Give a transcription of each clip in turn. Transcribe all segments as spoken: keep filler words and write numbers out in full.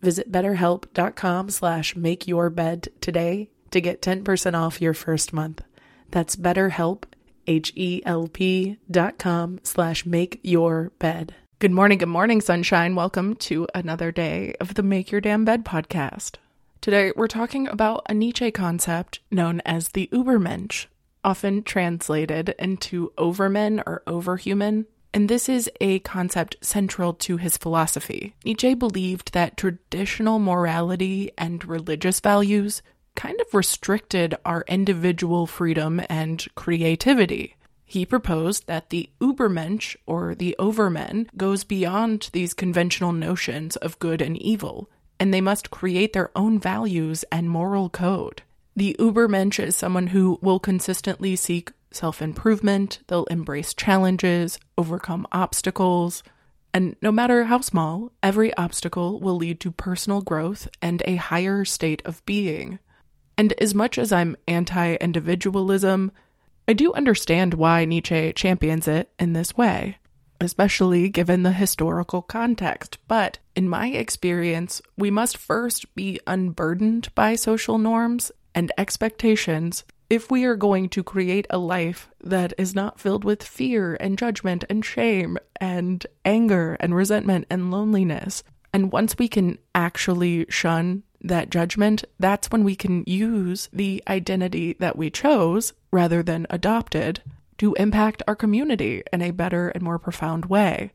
Visit betterhelp.com slash make your bed today to get ten percent off your first month. That's BetterHelp, H E L P dot com slash make your bed. Good morning, good morning, sunshine. Welcome to another day of the Make Your Damn Bed podcast. Today, we're talking about a Nietzsche concept known as the Übermensch, often translated into overman or overhuman. And this is a concept central to his philosophy. Nietzsche believed that traditional morality and religious values kind of restricted our individual freedom and creativity. He proposed that the Übermensch, or the overman, goes beyond these conventional notions of good and evil, and they must create their own values and moral code. The Übermensch is someone who will consistently seek self-improvement, they'll embrace challenges, overcome obstacles, and no matter how small, every obstacle will lead to personal growth and a higher state of being. And as much as I'm anti-individualism, I do understand why Nietzsche champions it in this way, especially given the historical context. But in my experience, we must first be unburdened by social norms and expectations if we are going to create a life that is not filled with fear and judgment and shame and anger and resentment and loneliness. And once we can actually shun that judgment, that's when we can use the identity that we chose, rather than adopted, to impact our community in a better and more profound way.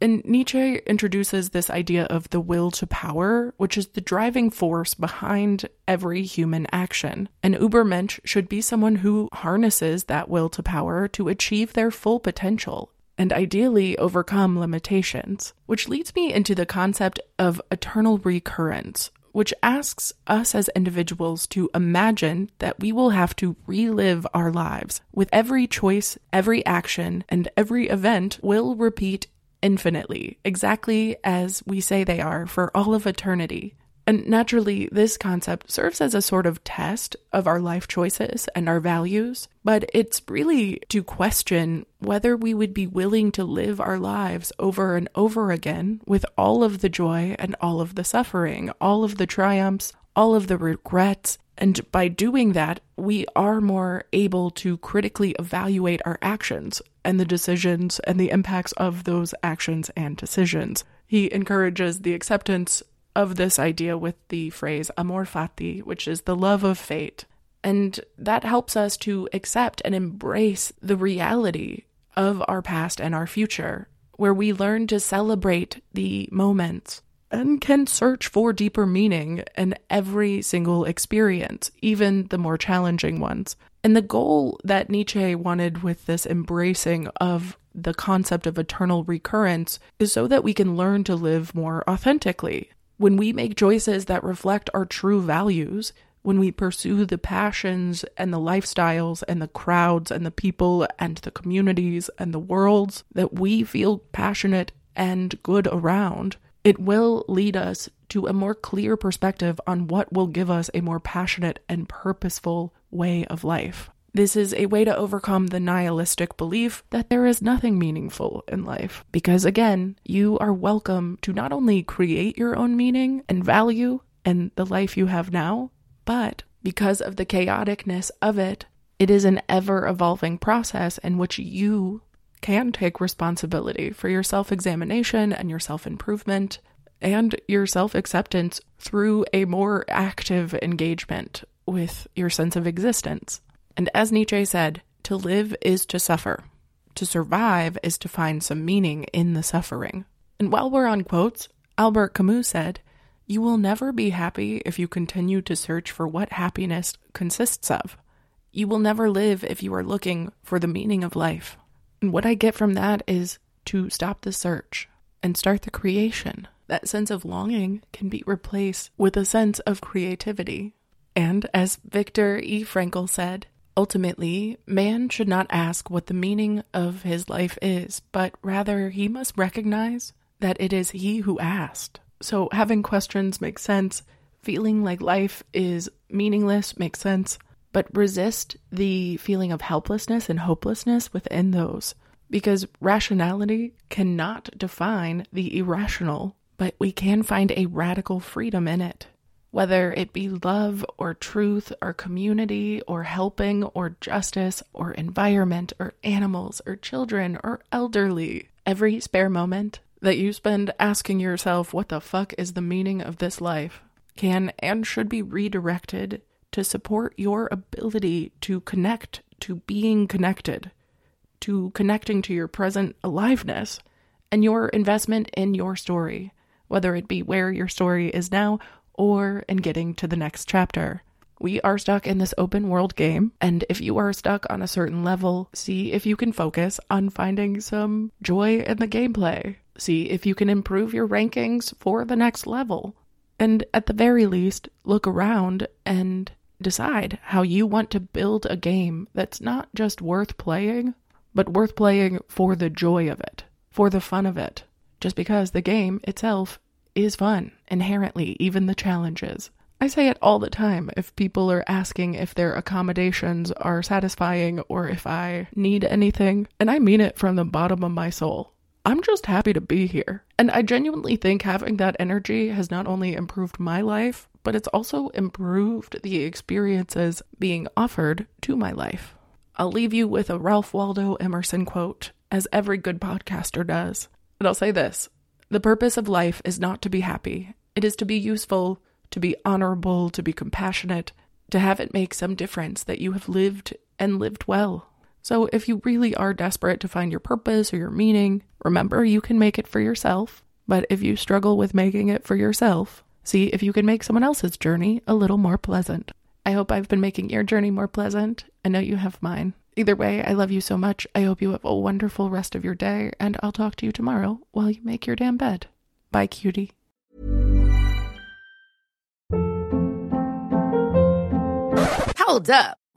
And Nietzsche introduces this idea of the will to power, which is the driving force behind every human action. An Übermensch should be someone who harnesses that will to power to achieve their full potential and ideally overcome limitations, which leads me into the concept of eternal recurrence, which asks us as individuals to imagine that we will have to relive our lives. With every choice, every action, and every event will repeat infinitely, exactly as we say they are, for all of eternity. And naturally, this concept serves as a sort of test of our life choices and our values, but it's really to question whether we would be willing to live our lives over and over again with all of the joy and all of the suffering, all of the triumphs, all of the regrets. And by doing that, we are more able to critically evaluate our actions and the decisions and the impacts of those actions and decisions. He encourages the acceptance of this idea with the phrase amor fati, which is the love of fate. And that helps us to accept and embrace the reality of our past and our future, where we learn to celebrate the moments and can search for deeper meaning in every single experience, even the more challenging ones. And the goal that Nietzsche wanted with this embracing of the concept of eternal recurrence is so that we can learn to live more authentically. When we make choices that reflect our true values, when we pursue the passions and the lifestyles and the crowds and the people and the communities and the worlds that we feel passionate and good around, it will lead us to a more clear perspective on what will give us a more passionate and purposeful way of life. This is a way to overcome the nihilistic belief that there is nothing meaningful in life. Because again, you are welcome to not only create your own meaning and value and the life you have now, but because of the chaoticness of it, it is an ever-evolving process in which you can take responsibility for your self-examination and your self-improvement and your self-acceptance through a more active engagement with your sense of existence. And as Nietzsche said, to live is to suffer. To survive is to find some meaning in the suffering. And while we're on quotes, Albert Camus said, "You will never be happy if you continue to search for what happiness consists of. You will never live if you are looking for the meaning of life." And what I get from that is to stop the search and start the creation. That sense of longing can be replaced with a sense of creativity. And as Viktor E. Frankl said, ultimately, man should not ask what the meaning of his life is, but rather he must recognize that it is he who asked. So having questions makes sense, feeling like life is meaningless makes sense, but resist the feeling of helplessness and hopelessness within those, because rationality cannot define the irrational, but we can find a radical freedom in it. Whether it be love or truth or community or helping or justice or environment or animals or children or elderly, every spare moment that you spend asking yourself what the fuck is the meaning of this life can and should be redirected to support your ability to connect to being connected, to connecting to your present aliveness and your investment in your story, whether it be where your story is now or in getting to the next chapter. We are stuck in this open world game, and if you are stuck on a certain level, see if you can focus on finding some joy in the gameplay. See if you can improve your rankings for the next level. And at the very least, look around and decide how you want to build a game that's not just worth playing, but worth playing for the joy of it, for the fun of it, just because the game itself is fun, inherently, even the challenges. I say it all the time if people are asking if their accommodations are satisfying or if I need anything, and I mean it from the bottom of my soul. I'm just happy to be here. And I genuinely think having that energy has not only improved my life, but it's also improved the experiences being offered to my life. I'll leave you with a Ralph Waldo Emerson quote, as every good podcaster does. And I'll say this. The purpose of life is not to be happy. It is to be useful, to be honorable, to be compassionate, to have it make some difference that you have lived and lived well. So if you really are desperate to find your purpose or your meaning, remember you can make it for yourself. But if you struggle with making it for yourself, see if you can make someone else's journey a little more pleasant. I hope I've been making your journey more pleasant. I know you have mine. Either way, I love you so much. I hope you have a wonderful rest of your day, and I'll talk to you tomorrow while you make your damn bed. Bye, cutie. Hold up.